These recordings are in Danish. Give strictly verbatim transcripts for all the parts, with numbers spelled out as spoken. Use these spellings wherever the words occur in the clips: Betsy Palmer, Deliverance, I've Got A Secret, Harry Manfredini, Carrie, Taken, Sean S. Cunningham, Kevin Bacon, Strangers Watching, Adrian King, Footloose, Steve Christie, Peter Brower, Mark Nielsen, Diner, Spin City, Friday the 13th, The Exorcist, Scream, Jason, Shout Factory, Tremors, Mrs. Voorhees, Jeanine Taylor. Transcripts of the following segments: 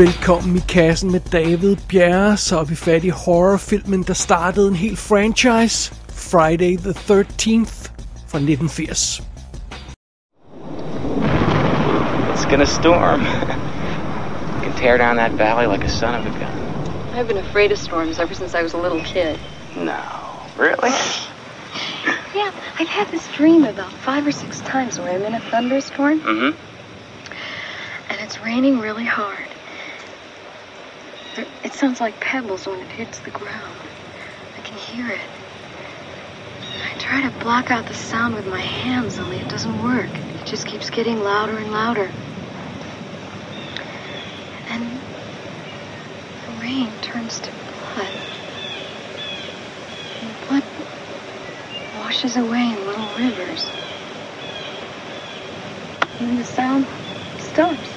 Velkommen i kassen med David Bjerre, så er vi fat i horrorfilmen, der startede en hel franchise, Friday the thirteenth fra nitten firs. It's gonna storm. You can tear down that valley like a son of a gun. I've been afraid of storms ever since I was a little kid. No, really? Yeah, I've had this dream about five or six times where I'm in a thunderstorm. Mm-hmm. And it's raining really hard. It sounds like pebbles when it hits the ground. I can hear it. I try to block out the sound with my hands, only it doesn't work. It just keeps getting louder and louder. And then the rain turns to blood. And the blood washes away in little rivers. And the sound stops.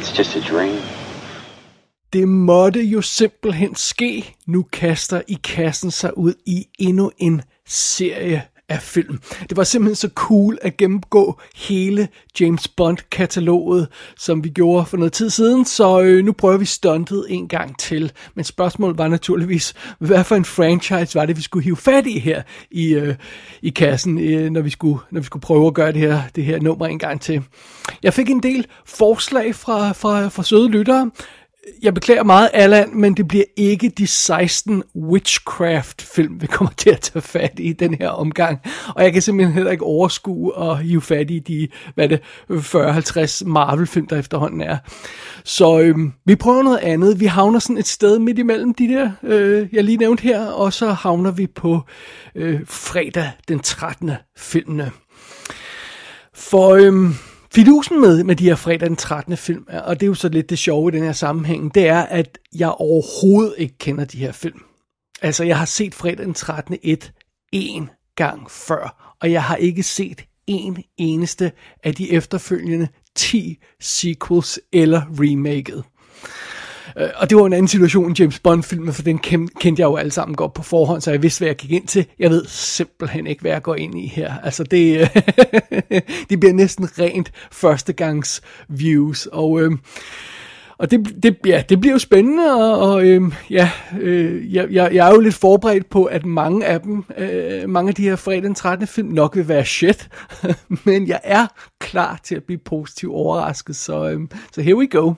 It's just a dream. Det måtte jo simpelthen ske. Nu kaster i kassen sig ud i endnu en serie af film. Det var simpelthen så cool at gennemgå hele James Bond-kataloget, som vi gjorde for noget tid siden, så øh, nu prøver vi stuntet en gang til. Men spørgsmålet var naturligvis, hvad for en franchise var det, vi skulle hive fat i her i, øh, i kassen, øh, når, vi skulle, når vi skulle prøve at gøre det her, det her nummer en gang til. Jeg fik en del forslag fra, fra, fra søde lyttere. Jeg beklager meget, Allan, men det bliver ikke de seksten Witchcraft-film, vi kommer til at tage fat i den her omgang. Og jeg kan simpelthen heller ikke overskue og hive fat i de, hvad det, fyrre til halvtreds Marvel-film, der efterhånden er. Så øhm, vi prøver noget andet. Vi havner sådan et sted midt imellem de der, øh, jeg lige nævnte her, og så havner vi på øh, fredag den trettende filmene. For... Øhm, Fidusen med, med de her fredag den trettende film, og det er jo så lidt det sjove i den her sammenhæng, det er, at jeg overhovedet ikke kender de her film. Altså, jeg har set fredag den trettende et en gang før, og jeg har ikke set en eneste af de efterfølgende ti sequels eller remaket. Og det var en anden situation James Bond-filmen, for den kendte jeg jo alle sammen godt på forhånd, så jeg vidste, hvad jeg gik ind til. Jeg ved simpelthen ikke, hvad jeg går ind i her. Altså, det, det bliver næsten rent førstegangs views, og... Øh Og det, det, ja, det bliver jo spændende, og, og øhm, ja, øh, jeg, jeg er jo lidt forberedt på, at mange af dem, øh, mange af de her fredag den trettende film nok vil være shit, men jeg er klar til at blive positivt overrasket, så, øhm, så here we go.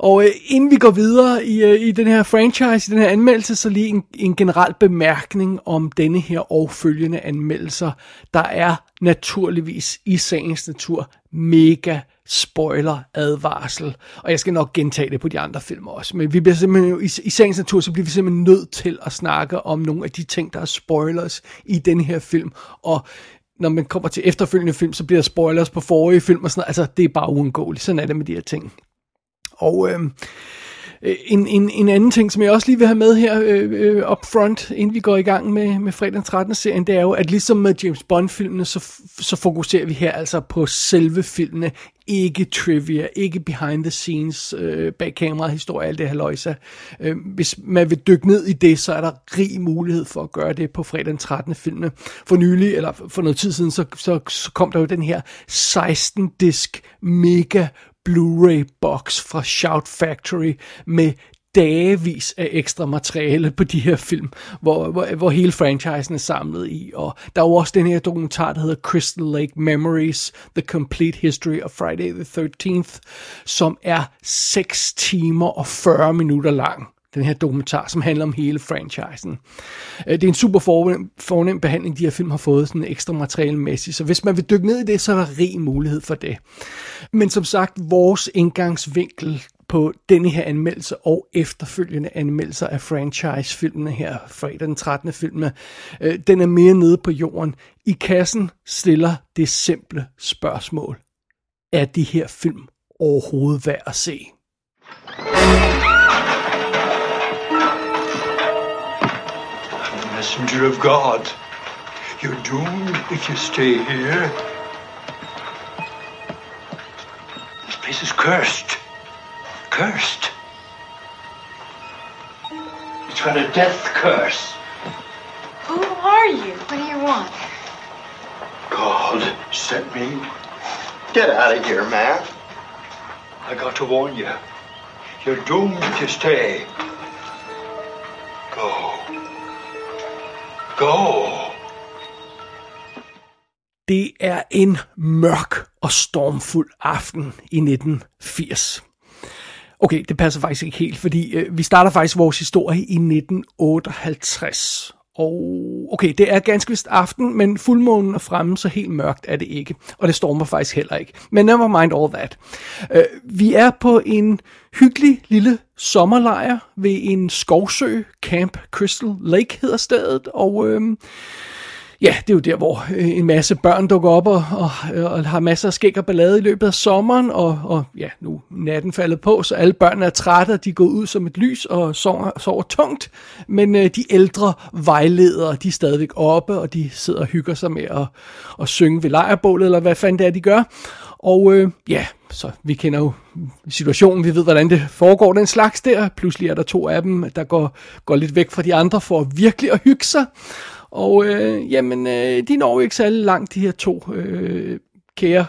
Og øh, inden vi går videre i, øh, i den her franchise, i den her anmeldelse, så lige en, en generel bemærkning om denne her og følgende anmeldelser. Der er naturligvis i sagens natur mega spoiler advarsel, og jeg skal nok gentage det på de andre film også, men vi bliver simpelthen, i, i sagens natur, så bliver vi simpelthen nødt til at snakke om nogle af de ting, der er spoilers i den her film, og når man kommer til efterfølgende film, så bliver der spoilers på forrige film og sådan noget. Altså, det er bare uundgåeligt, sådan er det med de her ting. Og øh, en, en, en anden ting, som jeg også lige vil have med her øh, upfront, inden vi går i gang med, med fredag trettende serien, det er jo, at ligesom med James Bond-filmene, så, så fokuserer vi her altså på selve filmene, ikke trivia, ikke behind the scenes, øh, bag kamera, historie, alt det her løjse. Øh, hvis man vil dykke ned i det, så er der rig mulighed for at gøre det på fredag den trettende filmene. For nylig, eller for noget tid siden, så, så, så kom der jo den her seksten-disk mega Blu-ray-boks fra Shout Factory med dagevis af ekstra materiale på de her film, hvor, hvor, hvor hele franchisen er samlet i. Og der er også den her dokumentar, der hedder Crystal Lake Memories, The Complete History of Friday the thirteenth, som er seks timer og fyrre minutter lang. Den her dokumentar, som handler om hele franchisen. Det er en super fornem, fornem behandling, de her film har fået sådan ekstra materialemæssigt, så hvis man vil dykke ned i det, så er der rig mulighed for det. Men som sagt, vores indgangsvinkel på denne her anmeldelse og efterfølgende anmeldelser af franchise-filmene her, fredag den trettende film, den er mere nede på jorden. I kassen stiller det simple spørgsmål. Er de her film overhovedet værd at se? Messenger of God, you're doomed if you stay here. This place is cursed. Cursed. It's got a death curse. Who are you? What do you want? God sent me. Get out of here, man. I got to warn you. You're doomed to stay. Go. Go. Det er en mørk og stormfuld aften i nitten firs. Okay, det passer faktisk ikke helt, fordi øh, vi starter faktisk vores historie i nitten otteoghalvtreds. Og okay, det er ganske vist aften, men fuldmånen er fremme, så helt mørkt er det ikke. Og det stormer faktisk heller ikke. Men never mind all that. Øh, vi er på en hyggelig lille sommerlejr ved en skovsø. Camp Crystal Lake hedder stedet, og Øh, ja, det er jo der, hvor en masse børn dukker op og, og, og har masser af skæg og ballade i løbet af sommeren. Og, og ja, nu natten faldet på, så alle børnene er trætte, og de går ud som et lys og sover, sover tungt. Men øh, de ældre vejledere, de er stadigvæk oppe, og de sidder og hygger sig med at, at synge ved lejrbålet, eller hvad fanden det er, de gør. Og øh, ja, så vi kender jo situationen, vi ved, hvordan det foregår, den slags der. Pludselig er der to af dem, der går, går lidt væk fra de andre for virkelig at hygge sig. Og øh, jamen, øh, de når jo ikke særlig langt, de her to øh, kære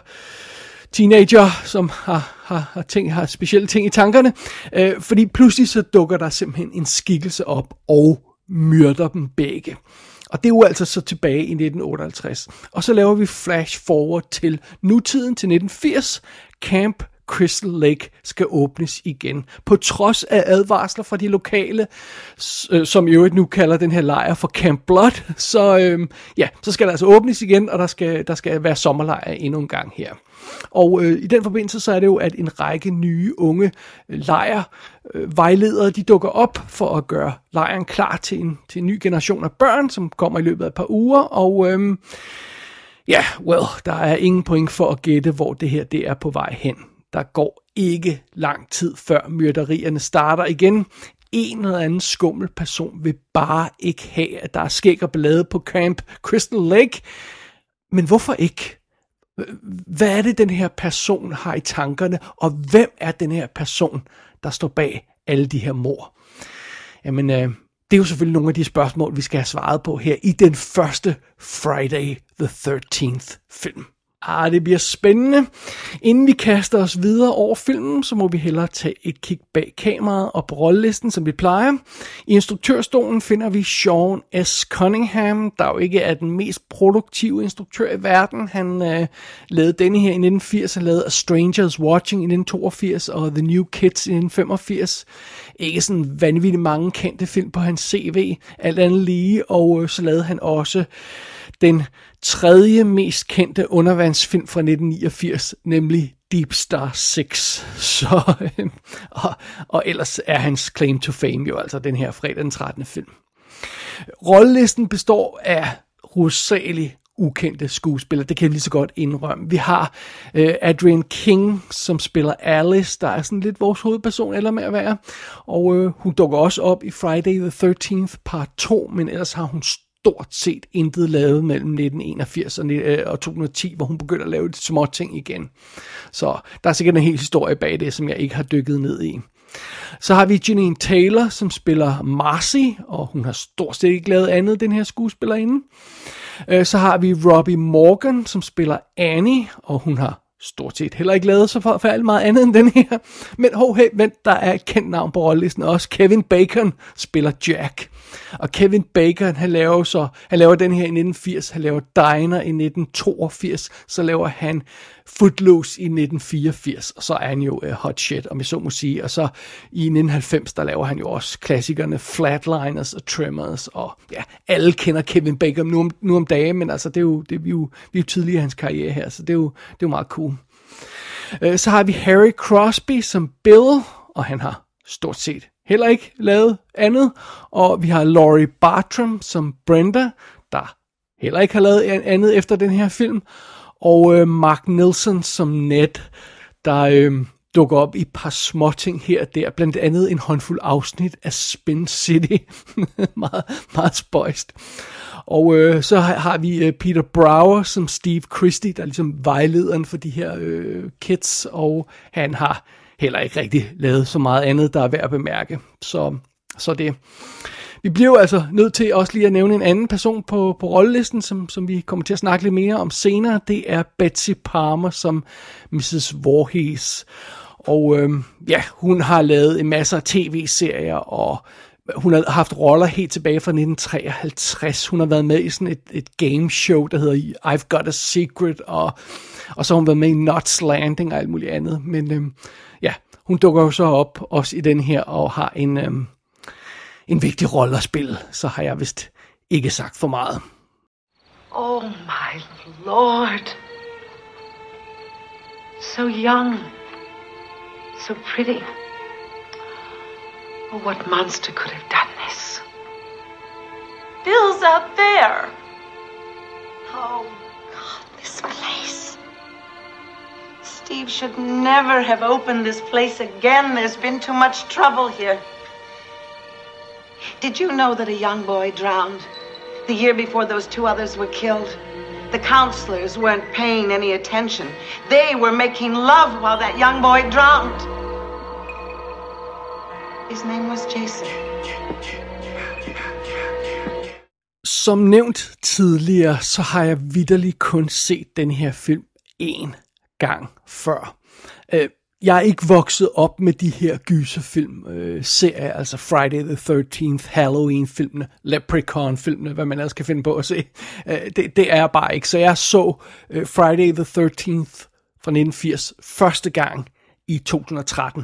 teenager, som har, har, har, ting, har specielle ting i tankerne. Øh, fordi pludselig så dukker der simpelthen en skikkelse op og myrder dem begge. Og det er jo altså så tilbage i nitten otteoghalvtreds. Og så laver vi flash forward til nutiden, til nitten firs. Camp Crystal Lake skal åbnes igen. På trods af advarsler fra de lokale, som i øvrigt nu kalder den her lejr for Camp Blood, så, øhm, ja, så skal der altså åbnes igen, og der skal, der skal være sommerlejr endnu en gang her. Og øh, i den forbindelse så er det jo, at en række nye unge lejrvejledere, øh, de dukker op for at gøre lejren klar til en, til en ny generation af børn, som kommer i løbet af et par uger, og øhm, ja, well, der er ingen point for at gætte, hvor det her det er på vej hen. Der går ikke lang tid, før myrderierne starter igen. En eller anden skummel person vil bare ikke have, at der er skæg og ballade på Camp Crystal Lake. Men hvorfor ikke? Hvad er det, den her person har i tankerne? Og hvem er den her person, der står bag alle de her mord? Jamen, øh, det er jo selvfølgelig nogle af de spørgsmål, vi skal have svaret på her i den første Friday the thirteenth film. Ah, det bliver spændende. Inden vi kaster os videre over filmen, så må vi hellere tage et kig bag kameraet og på rollelisten, som vi plejer. I instruktørstolen finder vi Sean S. Cunningham, der jo ikke er den mest produktive instruktør i verden. Han øh, lavede denne her i nitten firs, han lavede Strangers Watching i nitten toogfirs og The New Kids i nitten femogfirs. Ikke sådan vanvittigt mange kendte film på hans C V, alt andet lige, og øh, så lavede han også den tredje mest kendte undervandsfilm fra nitten niogfirs, nemlig Deep Star seks. Så, øh, og, og ellers er hans claim to fame jo altså den her fredag den trettende film. Rollelisten består af rosali ukendte skuespillere, det kan jeg lige så godt indrømme. Vi har øh, Adrian King, som spiller Alice, der er sådan lidt vores hovedperson, eller med at være. Og øh, hun dukker også op i Friday the thirteenth part to, men ellers har hun st- stort set intet lavet mellem nitten enogfirs og to tusind og ti, hvor hun begyndte at lave de små ting igen. Så der er sikkert en hel historie bag det, som jeg ikke har dykket ned i. Så har vi Jeanine Taylor, som spiller Marcy, og hun har stort set ikke lavet andet, den her skuespillerinde. Så har vi Robbie Morgan, som spiller Annie, og hun har stort set heller ikke lavet så forfærdeligt meget andet end den her. Men ho, oh, hey, vent, der er et kendt navn på rollelisten også. Kevin Bacon spiller Jack. Og Kevin Bacon, han laver, så, han laver den her i nitten firs, han laver Diner i nitten toogfirs, så laver han Footloose i nitten fireogfirs, og så er han jo uh, hot shit, om jeg så må sige. Og så i nitten halvfems, der laver han jo også klassikerne Flatliners og Tremors, og ja, alle kender Kevin Bacon nu om, nu om dagen, men altså, det er jo, det er jo, vi er jo tidligere i hans karriere her, så det er jo, det er jo meget cool. Uh, så har vi Harry Crosby som Bill, og han har stort set heller ikke lavet andet. Og vi har Laurie Bartram som Brenda, der heller ikke har lavet andet efter den her film. Og øh, Mark Nielsen som Ned, der øh, dukker op i et par små ting her og der. Blandt andet en håndfuld afsnit af Spin City. meget, meget spøjst. Og øh, så har vi øh, Peter Brower som Steve Christie, der er ligesom vejlederen for de her øh, kids. Og han har heller ikke rigtig lavet så meget andet, der er værd at bemærke. Så, så det. Vi bliver altså nødt til også lige at nævne en anden person på, på rollelisten, som, som vi kommer til at snakke lidt mere om senere. Det er Betsy Palmer som missus Voorhees. Og øhm, ja, hun har lavet en masse tv-serier, og hun har haft roller helt tilbage fra nitten treoghalvtreds. Hun har været med i sådan et, et gameshow, der hedder I've Got A Secret, og, og så har hun været med i Nuts Landing og alt muligt andet. Men øhm, ja, hun dukker jo så op også i den her, og har en, øhm, en vigtig rolle at spille. Så har jeg vist ikke sagt for meget. Oh my lord. So young. So pretty. Oh, what monster could have done this? Bill's up there. Oh, God, this place. Steve should never have opened this place again. There's been too much trouble here. Did you know that a young boy drowned the year before those two others were killed? The counselors weren't paying any attention. They were making love while that young boy drowned. His name was Jason. Som nævnt tidligere, så har jeg vitterligt kun set den her film en gang før. Jeg er ikke vokset op med de her gyserfilm-serier, altså Friday the thirteenth, Halloween-filmene, Leprechaun-filmene, hvad man ellers kan finde på at se. Det, det er jeg bare ikke. Så jeg så Friday the thirteenth fra nitten firs første gang i to tusind og tretten.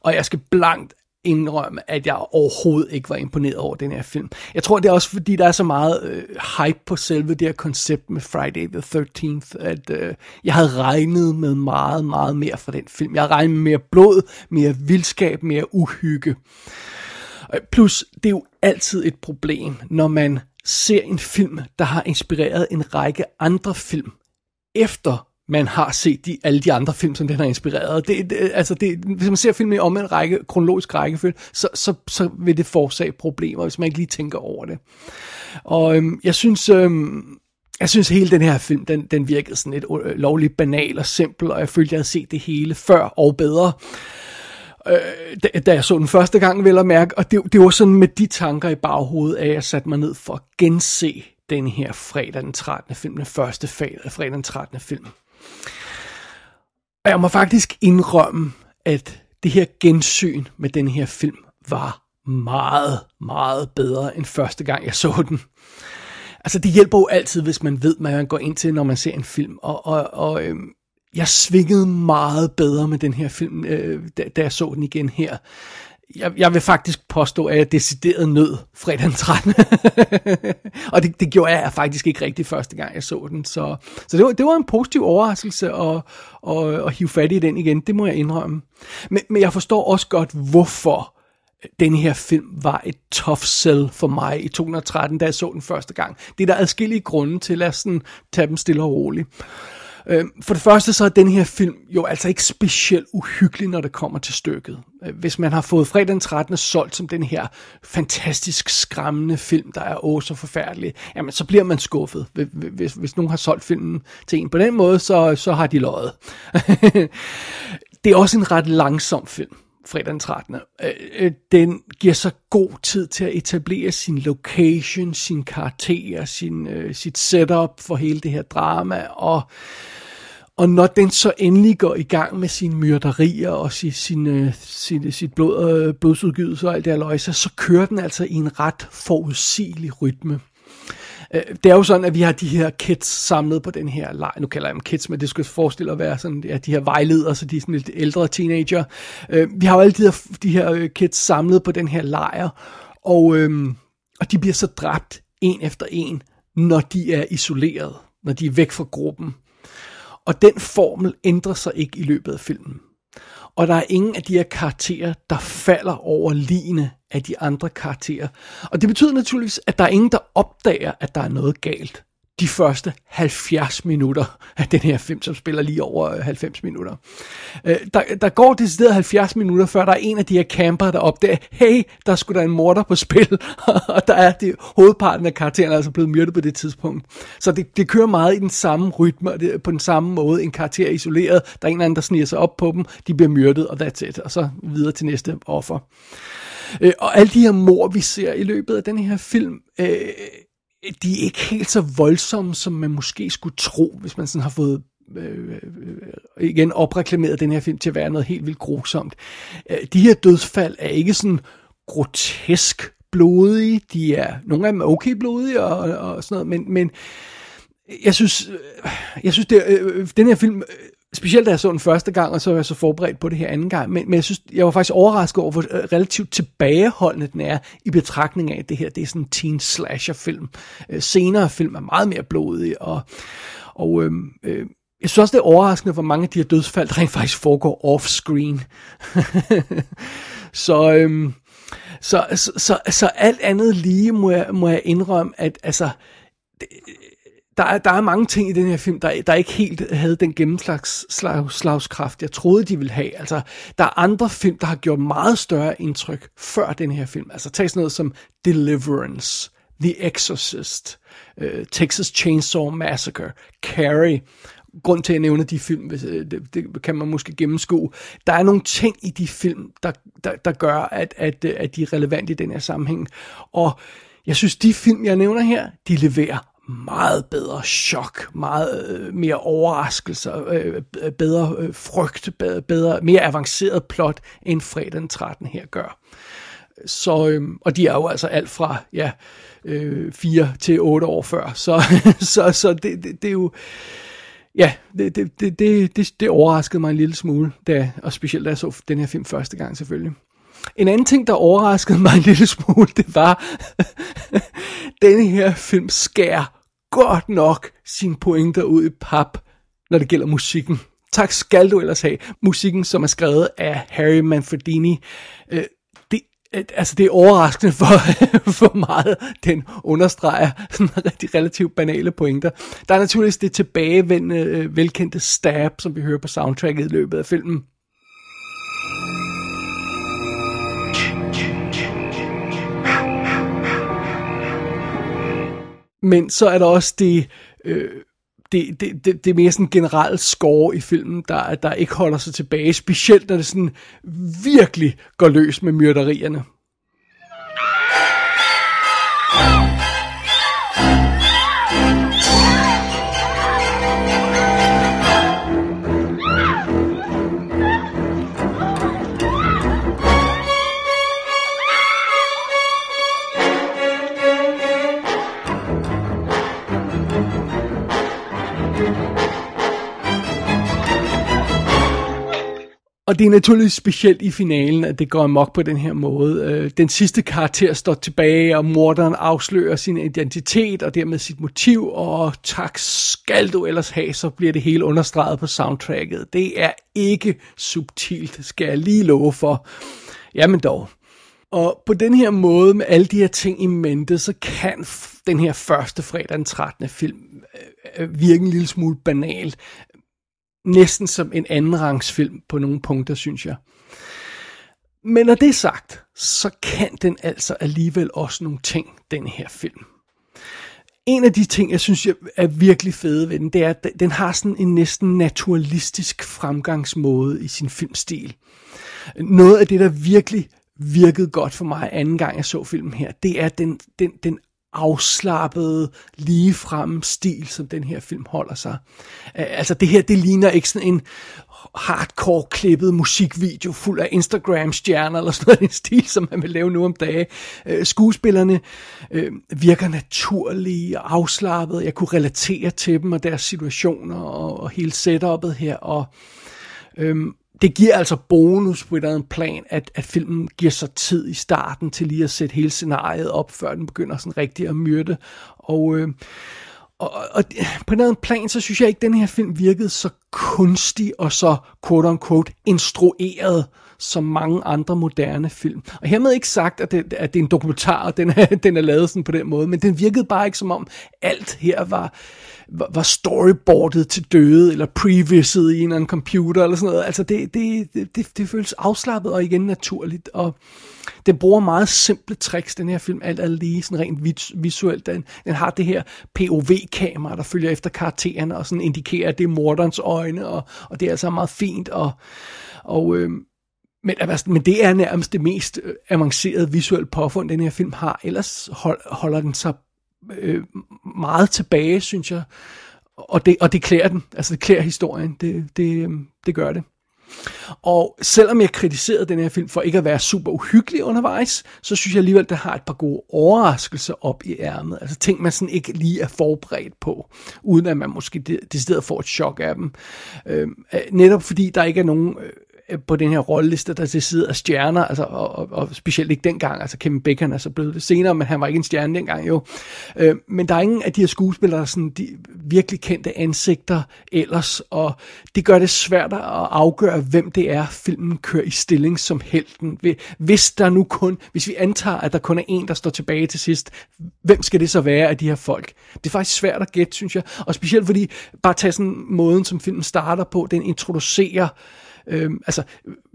Og jeg skal blankt indrømme, at jeg overhovedet ikke var imponeret over den her film. Jeg tror, det er også fordi, der er så meget øh, hype på selve det her koncept med Friday the thirteenth, at øh, jeg havde regnet med meget, meget mere fra den film. Jeg havde regnet med mere blod, mere vildskab, mere uhygge. Plus, det er jo altid et problem, når man ser en film, der har inspireret en række andre film efter man har set de, alle de andre film, som den har inspireret. Det, det, altså det, hvis man ser filmen om en række, kronologisk rækkefølge, så, så, så vil det forårsage problemer, hvis man ikke lige tænker over det. Og øhm, jeg synes, øhm, jeg synes hele den her film, den, den virkede sådan lidt øh, lovligt banal og simpel, og jeg følte, jeg havde set det hele før og bedre, øh, da, da jeg så den første gang, vel at mærke. Og det, det var sådan med de tanker i baghovedet, at jeg satte mig ned for at gense den her fredag den trettende film, den første fredag den trettende film. Og jeg må faktisk indrømme, at det her gensyn med den her film var meget, meget bedre end første gang jeg så den. Altså det hjælper jo altid, hvis man ved, hvad man går ind til, når man ser en film. Og, og, og øhm, jeg svingede meget bedre med den her film, øh, da, da jeg så den igen her. Jeg, jeg vil faktisk påstå, at jeg decideret nød fredag den trettende og det, det gjorde jeg faktisk ikke rigtig første gang, jeg så den. Så, så det, var, det var en positiv overraskelse at, at, at hive fat i den igen, det må jeg indrømme. Men, men jeg forstår også godt, hvorfor den her film var et tough sell for mig i to tusind og tretten, da jeg så den første gang. Det er der adskillige grunde til at sådan, tage dem stille og roligt. For det første så er den her film jo altså ikke specielt uhyggelig, når det kommer til stykket. Hvis man har fået fredag den trettende solgt som den her fantastisk skræmmende film, der er åh så forfærdelig, jamen så bliver man skuffet. Hvis, hvis nogen har solgt filmen til en på den måde, så, så har de løjet. Det er også en ret langsom film, fredag den trettende. Den giver sig god tid til at etablere sin location, sin karakter, sin, øh, sit setup for hele det her drama, og, og når den så endelig går i gang med sine myrderier og sin, sin, øh, sin, sit blod, øh, blodsudgydelse og alt det her løjse, så kører den altså i en ret forudsigelig rytme. Det er jo sådan, at vi har de her kids samlet på den her lejr. Nu kalder jeg dem kids, men det skulle forestille at være sådan, at de her vejledere, så de er sådan lidt ældre teenager. Vi har jo alle de her, de her kids samlet på den her lejr, og, øhm, og de bliver så dræbt en efter en, når de er isoleret, når de er væk fra gruppen. Og den formel ændrer sig ikke i løbet af filmen. Og der er ingen af de her karakterer, der falder over ligene af de andre karakterer. Og det betyder naturligvis, at der er ingen, der opdager, at der er noget galt. De første halvfjerds minutter af den her film, som spiller lige over halvfems minutter. Der, der går decideret halvfjerds minutter, før der er en af de her camper, der opdager, hey, der er sgu da en morder på spil. Og der er det, hovedparten af karakteren er altså blevet myrdet på det tidspunkt. Så det, det kører meget i den samme rytme, det, på den samme måde. En karakter er isoleret, der er en eller anden, der sniger sig op på dem, de bliver myrdet, og that's it. Og så videre til næste offer. Og alle de her mord, vi ser i løbet af den her film, øh, de er ikke helt så voldsomme, som man måske skulle tro, hvis man sådan har fået øh, igen opreklameret den her film til at være noget helt vildt grusomt. De her dødsfald er ikke sådan grotesk blodige. De er, nogle af dem er okay blodige og, og sådan noget, men, men jeg synes, jeg synes det, øh, den her film... Specielt da jeg så den første gang, og så var jeg så forberedt på det her anden gang. Men, men jeg synes, jeg var faktisk overrasket over, hvor relativt tilbageholdende den er, i betragtning af, at det her det er sådan en teen slasher-film. Øh, senere film er meget mere blodige, og, og øh, øh, jeg synes også, det er overraskende, hvor mange af de her dødsfald rent faktisk foregår off-screen. så, øh, så, så, så, så alt andet lige må jeg, må jeg indrømme, at altså... Det, Der er, der er mange ting i den her film, der, der ikke helt havde den gennemslagskraft, jeg troede, de ville have. Altså, der er andre film, der har gjort meget større indtryk før den her film. Altså, tag sådan noget som Deliverance, The Exorcist, øh, Texas Chainsaw Massacre, Carrie. Grund til at nævne de film, det, det kan man måske gennemskue. Der er nogle ting i de film, der, der, der gør, at, at, at de er relevante i den her sammenhæng. Og jeg synes, de film, jeg nævner her, de leverer meget bedre chok, meget øh, mere overraskelser, øh, bedre øh, frygt, bedre, bedre, mere avanceret plot, end fredag den trettende her gør. Så, øh, og de er jo altså alt fra ja, øh, fire til otte år før, så, så, så det, det, det er jo... Ja, det, det, det, det, det overraskede mig en lille smule, da, og specielt da jeg så den her film første gang selvfølgelig. En anden ting, der overraskede mig en lille smule, det var, denne her film skærer godt nok sine pointer ud i pap, når det gælder musikken. Tak skal du ellers have. Musikken, som er skrevet af Harry Manfredini, øh, det, øh, altså det er overraskende for, for meget, den understreger de relativt banale pointer. Der er naturligvis det tilbagevendende, velkendte stab, som vi hører på soundtracket i løbet af filmen. Men så er der også det, øh, det, det, det, det mere sådan generelle score i filmen, der, der ikke holder sig tilbage. Specielt når det sådan virkelig går løs med myrderierne. Og det er naturligvis specielt i finalen, at det går amok på den her måde. Den sidste karakter står tilbage, og morderen afslører sin identitet og dermed sit motiv, og tak skal du ellers have, så bliver det hele understreget på soundtracket. Det er ikke subtilt, skal jeg lige love for. Jamen dog. Og på den her måde, med alle de her ting i mente, så kan den her første fredag den trettende film virke en lille smule banal. Næsten som en andenrangsfilm på nogle punkter, synes jeg. Men når det er sagt, så kan den altså alligevel også nogle ting, den her film. En af de ting, jeg synes er virkelig fede ved den, det er, at den har sådan en næsten naturalistisk fremgangsmåde i sin filmstil. Noget af det, der virkelig virkede godt for mig anden gang, jeg så filmen her, det er den, den, den afslappede, ligefrem stil, som den her film holder sig. Altså det her, det ligner ikke sådan en hardcore klippet musikvideo fuld af Instagram-stjerner eller sådan en stil, som man vil lave nu om dage. Skuespillerne øh, virker naturlige og afslappede. Jeg kunne relatere til dem og deres situationer og, og hele setupet her. Og øh, det giver altså bonus på et eller andet plan, at, at filmen giver sig tid i starten til lige at sætte hele scenariet op, før den begynder sådan rigtig at myrde. Og, øh, og, og på et eller andet plan, så synes jeg ikke, at den her film virkede så kunstig og så quote-unquote instrueret, som mange andre moderne film. Og hermed ikke sagt, at det, at det er en dokumentar, og den er, den er lavet sådan på den måde, men den virkede bare ikke som om alt her var, var storyboardet til døde, eller previsset i en eller anden computer, eller sådan noget. Altså det, det, det, det føles afslappet og igen naturligt, og den bruger meget simple tricks, den her film, alt er lige sådan rent visuelt. Den, den har det her P O V-kamera, der følger efter karaktererne, og sådan indikerer, at det er morderens øjne, og, og det er altså meget fint, og, og øh, Men, men det er nærmest det mest avancerede visuelle påfund, den her film har. Ellers hold, holder den sig øh, meget tilbage, synes jeg. Og det, og det klæder den, altså det klæder historien, det, det, det gør det. Og selvom jeg kritiserede den her film for ikke at være super uhyggelig undervejs, så synes jeg alligevel, det har et par gode overraskelser op i ærmet. Altså ting, man sådan ikke lige er forberedt på, uden at man måske decideret får et chok af dem. Øh, netop fordi der ikke er nogen øh, på den her rolleliste, der til side af stjerner, altså, og, og, og specielt ikke dengang, altså Kevin Bacon er så blevet det senere, men han var ikke en stjerne dengang jo. Øh, men der er ingen af de her skuespillere, der sådan de virkelig kendte ansigter ellers, og det gør det svært at afgøre, hvem det er, filmen kører i stilling som helten. Hvis der nu kun, hvis vi antager, at der kun er en, der står tilbage til sidst, hvem skal det så være af de her folk? Det er faktisk svært at gætte, synes jeg, og specielt fordi, bare tage sådan måden, som filmen starter på, den introducerer Øhm, altså,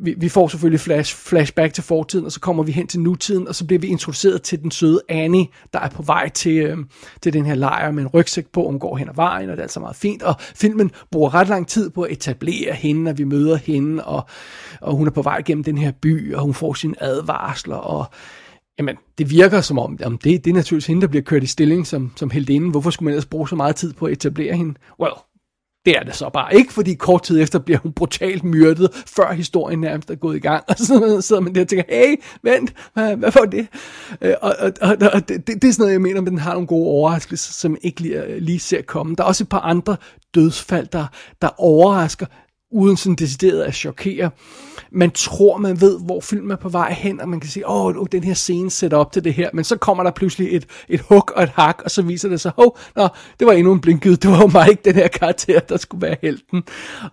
vi, vi får selvfølgelig flash, flashback til fortiden, og så kommer vi hen til nutiden, og så bliver vi introduceret til den søde Annie, der er på vej til, øhm, til den her lejr med en rygsæk på, og hun går hen ad vejen, og det er altså meget fint, og filmen bruger ret lang tid på at etablere hende, og vi møder hende, og, og hun er på vej gennem den her by, og hun får sine advarsler, og jamen, det virker som om, om det, det er naturligvis hende, der bliver kørt i stilling som, som heltinden. Hvorfor skulle man ellers bruge så meget tid på at etablere hende? Well, det er det så bare ikke, fordi kort tid efter bliver hun brutalt myrdet, før historien nærmest er gået i gang. Og så sidder man der og tænker, hey, vent, hvad, hvad var det? Og, og, og, og det, det er sådan noget, jeg mener, men den har nogle gode overraskelser, som ikke lige, lige ser komme. Der er også et par andre dødsfald, der, der overrasker, uden sådan decideret at chokere. Man tror, man ved, hvor filmen er på vej hen, og man kan sige, åh, oh, den her scene sætter op til det her, men så kommer der pludselig et, et hug og et hak, og så viser det sig, åh, oh, nå, det var endnu en blindgyde, det var jo mig ikke, den her karakter, der skulle være helten.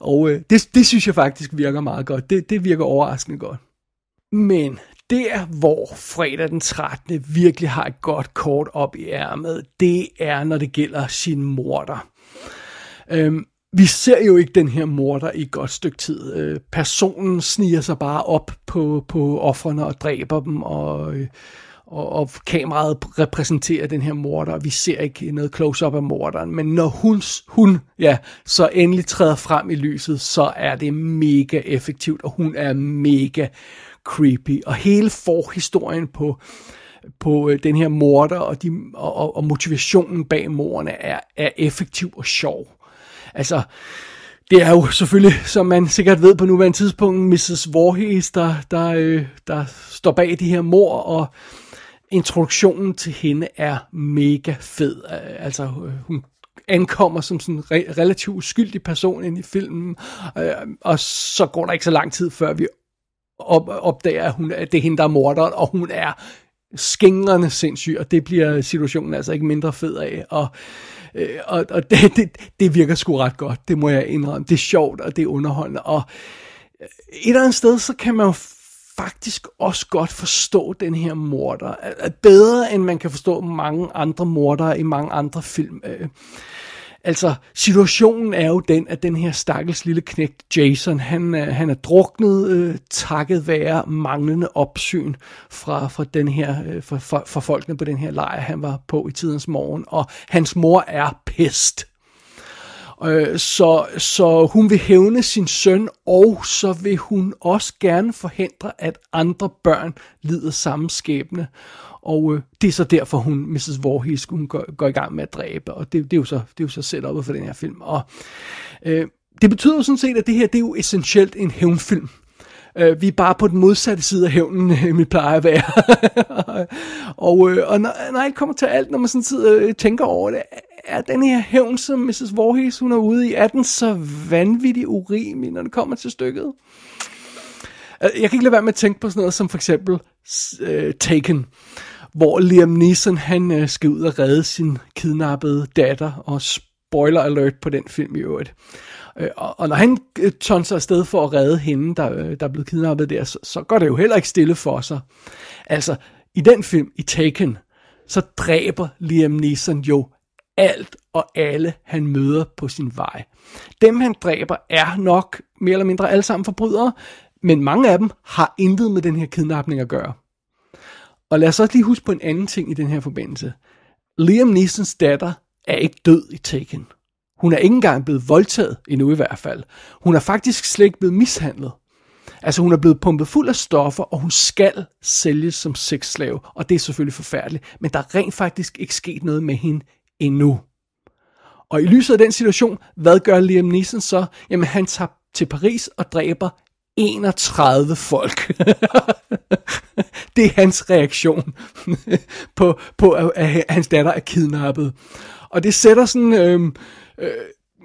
Og øh, det, det synes jeg faktisk virker meget godt. Det, det virker overraskende godt. Men der, hvor fredag den trettende virkelig har et godt kort op i ærmet, det er, når det gælder sin morder. Øhm, Vi ser jo ikke den her morder i et godt stykke tid. Øh, personen sniger sig bare op på, på ofrene og dræber dem, og, og, og kameraet repræsenterer den her morder. Vi ser ikke noget close-up af morderen, men når hun, hun ja, så endelig træder frem i lyset, så er det mega effektivt, og hun er mega creepy. Og hele forhistorien på... på den her morder og, de, og, og motivationen bag morderne er, er effektiv og sjov. Altså, det er jo selvfølgelig, som man sikkert ved på nuværende tidspunkt, missus Voorhees, der, der, øh, der står bag de her mord, og introduktionen til hende er mega fed. Altså, hun ankommer som sådan en re- relativt uskyldig person ind i filmen, øh, og så går der ikke så lang tid, før vi op- opdager, at, hun, at det er hende, der er morderen, og hun er skængerne sindssyg, og det bliver situationen altså ikke mindre fed af, og, øh, og, og det, det, det virker sgu ret godt, det må jeg indrømme, det er sjovt, og det er underholdende, og et eller andet sted, så kan man jo faktisk også godt forstå den her morder, bedre end man kan forstå mange andre mordere i mange andre film. Altså, situationen er jo den, at den her stakkels lille knægt Jason, han, han er druknet, øh, takket være manglende opsyn fra, fra, den her, øh, fra, fra, fra folkene på den her lejr, han var på i tidens morgen, og hans mor er pest. Øh, så, så hun vil hævne sin søn, og så vil hun også gerne forhindre, at andre børn lider samme skæbne. Og øh, det er så derfor, hun, missus Voorhees, hun går, går i gang med at dræbe, og det, det er jo så, det er jo så setupet for den her film. Og øh, det betyder jo sådan set, at det her, det er jo essentielt en hævnfilm. Øh, vi er bare på den modsatte side af hævnen, vi plejer at være. og øh, og når, når jeg kommer til alt, når man sådan sidder og tænker over det, er den her hævn, som missus Voorhees, hun er ude i, er den så vanvittigt urimelig, når det kommer til stykket? Jeg kan ikke lade være med at tænke på sådan noget som for eksempel øh, Taken, hvor Liam Neeson, han øh, skal ud og redde sin kidnappede datter, og spoiler alert på den film i øvrigt. Øh, og, og når han øh, tonser afsted for at redde hende, der, øh, der er blevet kidnappet der, så, så går det jo heller ikke stille for sig. Altså, i den film, i Taken, så dræber Liam Neeson jo alt og alle, han møder på sin vej. Dem, han dræber, er nok mere eller mindre alle sammen forbrydere, men mange af dem har intet med den her kidnapning at gøre. Og lad os også lige huske på en anden ting i den her forbindelse. Liam Neesons datter er ikke død i Taken. Hun er ikke engang blevet voldtaget, endnu i hvert fald. Hun er faktisk slet ikke blevet mishandlet. Altså, hun er blevet pumpet fuld af stoffer, og hun skal sælges som sexslave. Og det er selvfølgelig forfærdeligt, men der er rent faktisk ikke sket noget med hende endnu. Og i lyset af den situation, hvad gør Liam Neeson så? Jamen, han tager til Paris og dræber enogtredive folk. Det er hans reaktion på, på at, at hans datter er kidnappet. Og det sætter sådan øh, øh,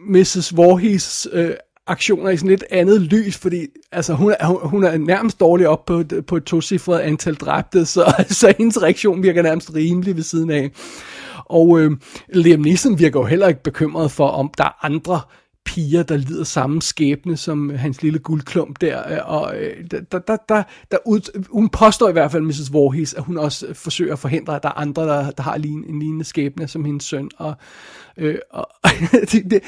missus Voorhees øh, aktioner i sådan lidt andet lys, fordi altså, hun, er, hun er nærmest dårlig op på, på et tocifret antal dræbte, så, så hendes reaktion virker nærmest rimelig ved siden af. Og øh, Liam Neeson virker jo heller ikke bekymret for, om der er andre piger, der lider samme skæbne som hans lille guldklump der, og der, der, der, der ud, hun påstår i hvert fald, missus Voorhees, at hun også forsøger at forhindre, at der er andre, der, der har en lignende skæbne som hendes søn, og, øh, og det, det,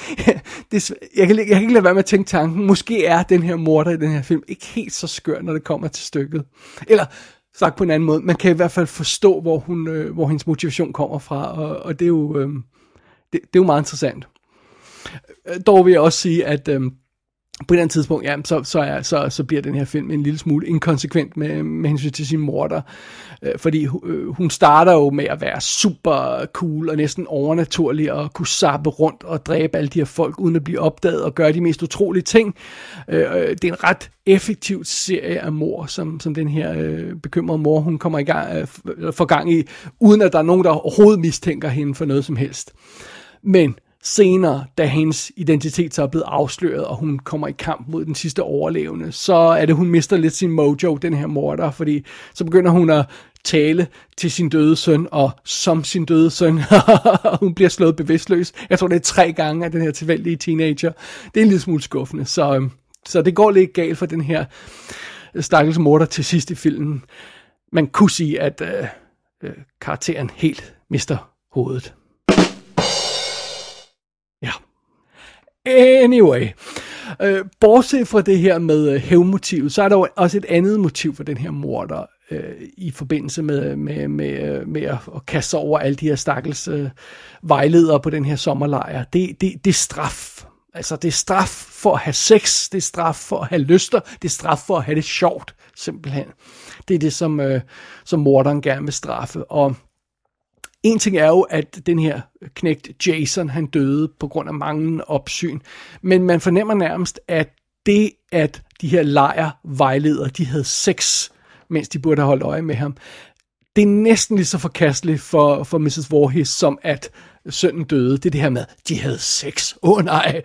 det, jeg, kan, jeg kan ikke lade være med at tænke tanken, måske er den her morder i den her film ikke helt så skør, når det kommer til stykket, eller sagt på en anden måde, man kan i hvert fald forstå, hvor, hun, øh, hvor hendes motivation kommer fra, og, og det, er jo, øh, det, det er jo meget interessant. Dog vil jeg også sige, at øhm, på et eller andet tidspunkt, ja, så, så, er, så, så bliver den her film en lille smule inkonsekvent med, med hensyn til sin morder. Øh, fordi øh, hun starter jo med at være super cool og næsten overnaturlig og kunne zappe rundt og dræbe alle de her folk uden at blive opdaget og gøre de mest utrolige ting. Øh, det er en ret effektiv serie af mord, som, som den her øh, bekymrede mor, hun kommer i gang, øh, for gang i, uden at der er nogen, der overhovedet mistænker hende for noget som helst. Men senere, da hendes identitet så er blevet afsløret, og hun kommer i kamp mod den sidste overlevende, så er det, hun mister lidt sin mojo, den her morder, fordi så begynder hun at tale til sin døde søn, og som sin døde søn, hun bliver slået bevidstløs. Jeg tror, det er tre gange af den her tilfældige teenager. Det er en lille smule skuffende, så, så det går lidt galt for den her stakkels morder til sidst i filmen. Man kunne sige, at øh, øh, karakteren helt mister hovedet. Anyway, øh, bortset fra det her med øh, hævnmotivet, så er der jo også et andet motiv for den her morder øh, i forbindelse med, med, med, med at, at kaste over alle de her stakkels øh, vejledere på den her sommerlejr. Det, det, det er straf. Altså, det er straf for at have sex, det er straf for at have lyster, det er straf for at have det sjovt, simpelthen. Det er det, som, øh, som morderen gerne vil straffe, og en ting er jo, at den her knægt Jason, han døde på grund af manglende opsyn. Men man fornemmer nærmest, at det, at de her lejrvejledere, de havde sex, mens de burde have holdt øje med ham, det er næsten lige så forkasteligt for, for missus Voorhees, som at sønnen døde. Det er det her med, de havde sex. Åh oh, nej.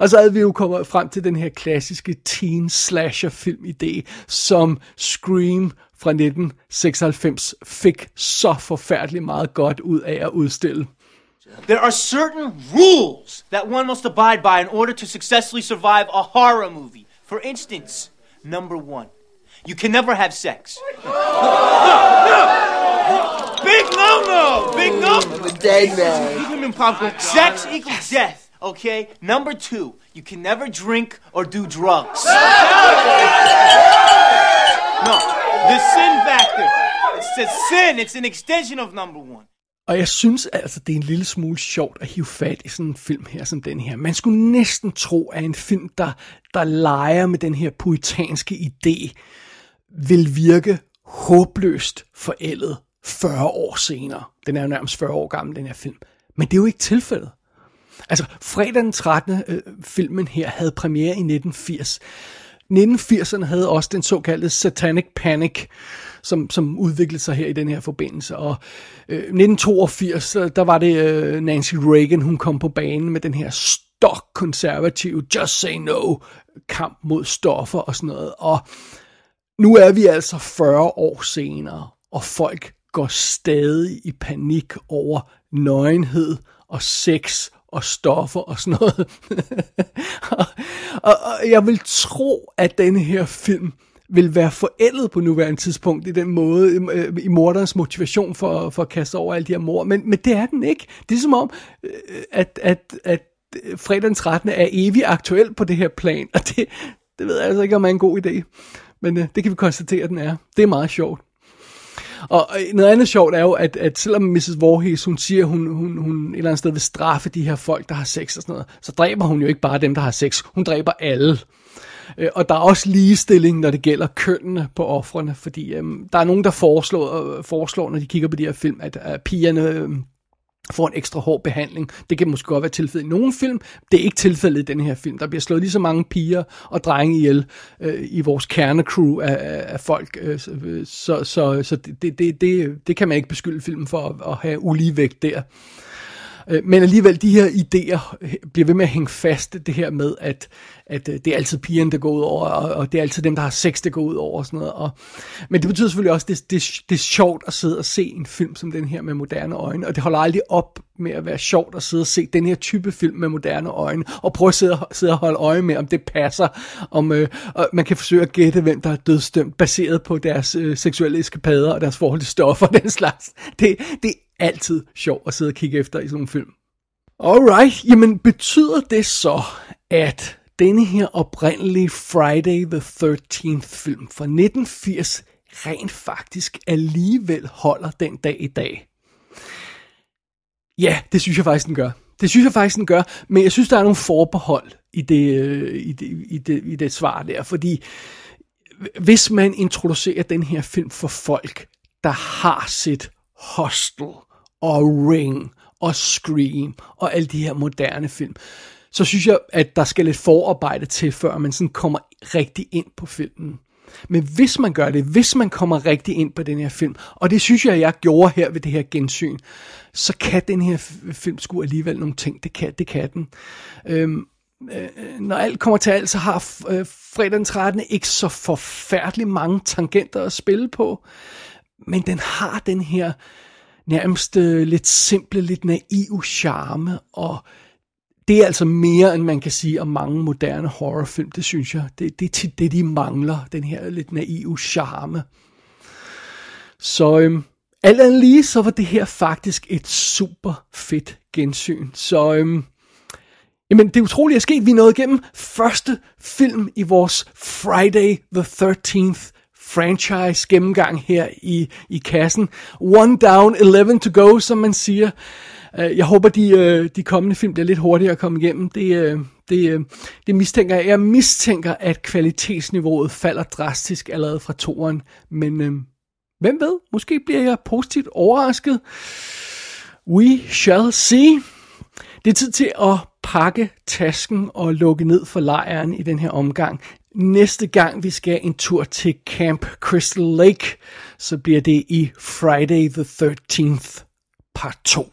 Og så havde vi jo kommet frem til den her klassiske teen slasher filmidé, som Scream fra nitten seksoghalvfems fik så forfærdeligt meget godt ud af at udstille. There are certain rules that one must abide by in order to successfully survive a horror movie. For instance, number one, you can never have sex. No, no. Big no-no, big no-no. Dead man. Sex equals death, okay? Number two, you can never drink or do drugs. No. The sin factor. It's a sin. It's an extension of number one. Og jeg synes altså, det er en lille smule sjovt at hive fat i sådan en film her som den her. Man skulle næsten tro, at en film, der, der leger med den her puritanske idé, vil virke håbløst forældet fyrre år senere. Den er jo nærmest fyrre år gammel, den her film. Men det er jo ikke tilfældet. Altså, fredag den trettende Øh, filmen her havde premiere i nitten firs. nitten firserne havde også den såkaldte Satanic Panic, som, som udviklede sig her i den her forbindelse. Og øh, nitten toogfirs, der var det øh, Nancy Reagan, hun kom på banen med den her stok-konservative Just Say No-kamp mod stoffer og sådan noget. Og nu er vi altså fyrre år senere, og folk går stadig i panik over nøgenhed og sex og stoffer og sådan noget. og, og, og jeg vil tro, at denne her film vil være forældet på nuværende tidspunkt i den måde, øh, i morderens motivation for, for at kaste over alle de her mord. Men, men det er den ikke. Det er som om, øh, at, at, at fredag den trettende er evig aktuel på det her plan, og det, det ved jeg altså ikke, om er en god idé. Men øh, det kan vi konstatere, at den er. Det er meget sjovt. Og noget andet sjovt er jo, at, at selvom missus Voorhees, hun siger, hun, hun, hun et eller andet sted vil straffe de her folk, der har sex og sådan noget, så dræber hun jo ikke bare dem, der har sex. Hun dræber alle. Og der er også ligestilling, når det gælder kønnene på ofrene, fordi øhm, der er nogen, der foreslår, foreslår, når de kigger på de her film, at øh, pigerne... Øh, får en ekstra hård behandling. Det kan måske godt være tilfældet i nogle film. Det er ikke tilfældet i den her film. Der bliver slået lige så mange piger og drenge ihjel øh, i vores kernecrew af, af folk. Øh, så så, så det, det, det, det kan man ikke beskylde filmen for at, at have uligevægt der. Men alligevel, de her idéer bliver ved med at hænge fast, det her med, at, at det er altid pigerne, der går ud over, og, og det er altid dem, der har sex, der går ud over og sådan noget. Og, men det betyder selvfølgelig også, at det, det, det er sjovt at sidde og se en film som den her med moderne øjne, og det holder aldrig op med at være sjovt at sidde og se den her type film med moderne øjne, og prøve at sidde og, sidde og holde øje med, om det passer, om øh, man kan forsøge at gætte, hvem der er dødsdømt, baseret på deres øh, seksuelle eskapader og deres forhold til stoffer og den slags. Det er altid sjov at sidde og kigge efter i sådan nogle film. Alright, jamen betyder det så, at denne her oprindelige Friday the thirteenth film fra nitten firs rent faktisk alligevel holder den dag i dag? Ja, det synes jeg faktisk den gør. Det synes jeg faktisk den gør, men jeg synes der er nogle forbehold i det, i det, i det, i det svar der, fordi hvis man introducerer den her film for folk, der har set Hostel og Ring og Scream og alle de her moderne film, så synes jeg, at der skal lidt forarbejde til, før man sådan kommer rigtig ind på filmen. Men hvis man gør det, hvis man kommer rigtig ind på den her film, og det synes jeg, jeg gjorde her ved det her gensyn, så kan den her film sgu alligevel nogle ting. Det kan, det kan den. Øhm, øh, når alt kommer til alt, så har øh, fredag den trettende ikke så forfærdeligt mange tangenter at spille på. Men den har den her nærmest øh, lidt simple, lidt naive charme, og det er altså mere, end man kan sige om mange moderne horrorfilm, det synes jeg. Det, det er tit det, de mangler, den her lidt naive charme. Så øhm, alt andet lige, så var det her faktisk et super fedt gensyn. Så øhm, jamen, det er utroligt at ske, vi nåede igennem første film i vores Friday the thirteenth franchise gennemgang her i, i kassen. One down, eleven to go, som man siger. Jeg håber, de, de kommende film bliver lidt hurtigere at komme igennem. Det, det, det mistænker jeg. Jeg mistænker, at kvalitetsniveauet falder drastisk allerede fra toeren. Men øh, hvem ved? Måske bliver jeg positivt overrasket. We shall see. Det er tid til at pakke tasken og lukke ned for lejren i den her omgang. Næste gang vi skal en tur til Camp Crystal Lake, så bliver det i Friday the thirteenth part to.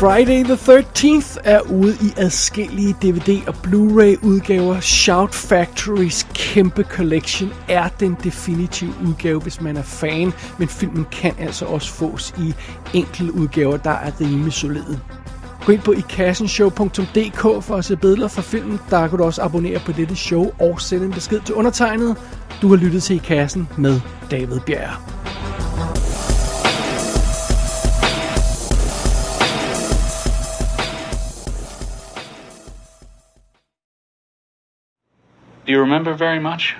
Friday the thirteenth er ude i adskillige D V D- og Blu-ray-udgaver. Shout Factorys kæmpe collection er den definitive udgave, hvis man er fan, men filmen kan altså også fås i enkelte udgaver, der er rimelig solide. Gå ind på i kassen show punktum d k for at se billeder fra filmen. Der kan du også abonnere på dette show og sende en besked til undertegnet. Du har lyttet til I Kassen med David Bjerre. Do you remember very much?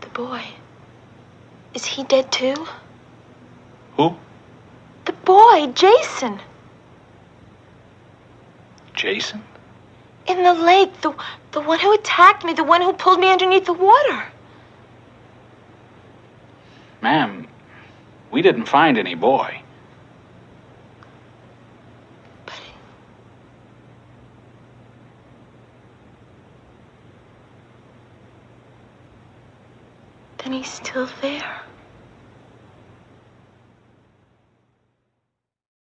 The boy. Is he dead too? Who? The boy, Jason. Jason? In the lake, the the one who attacked me, the one who pulled me underneath the water. Ma'am, we didn't find any boy. He's still there.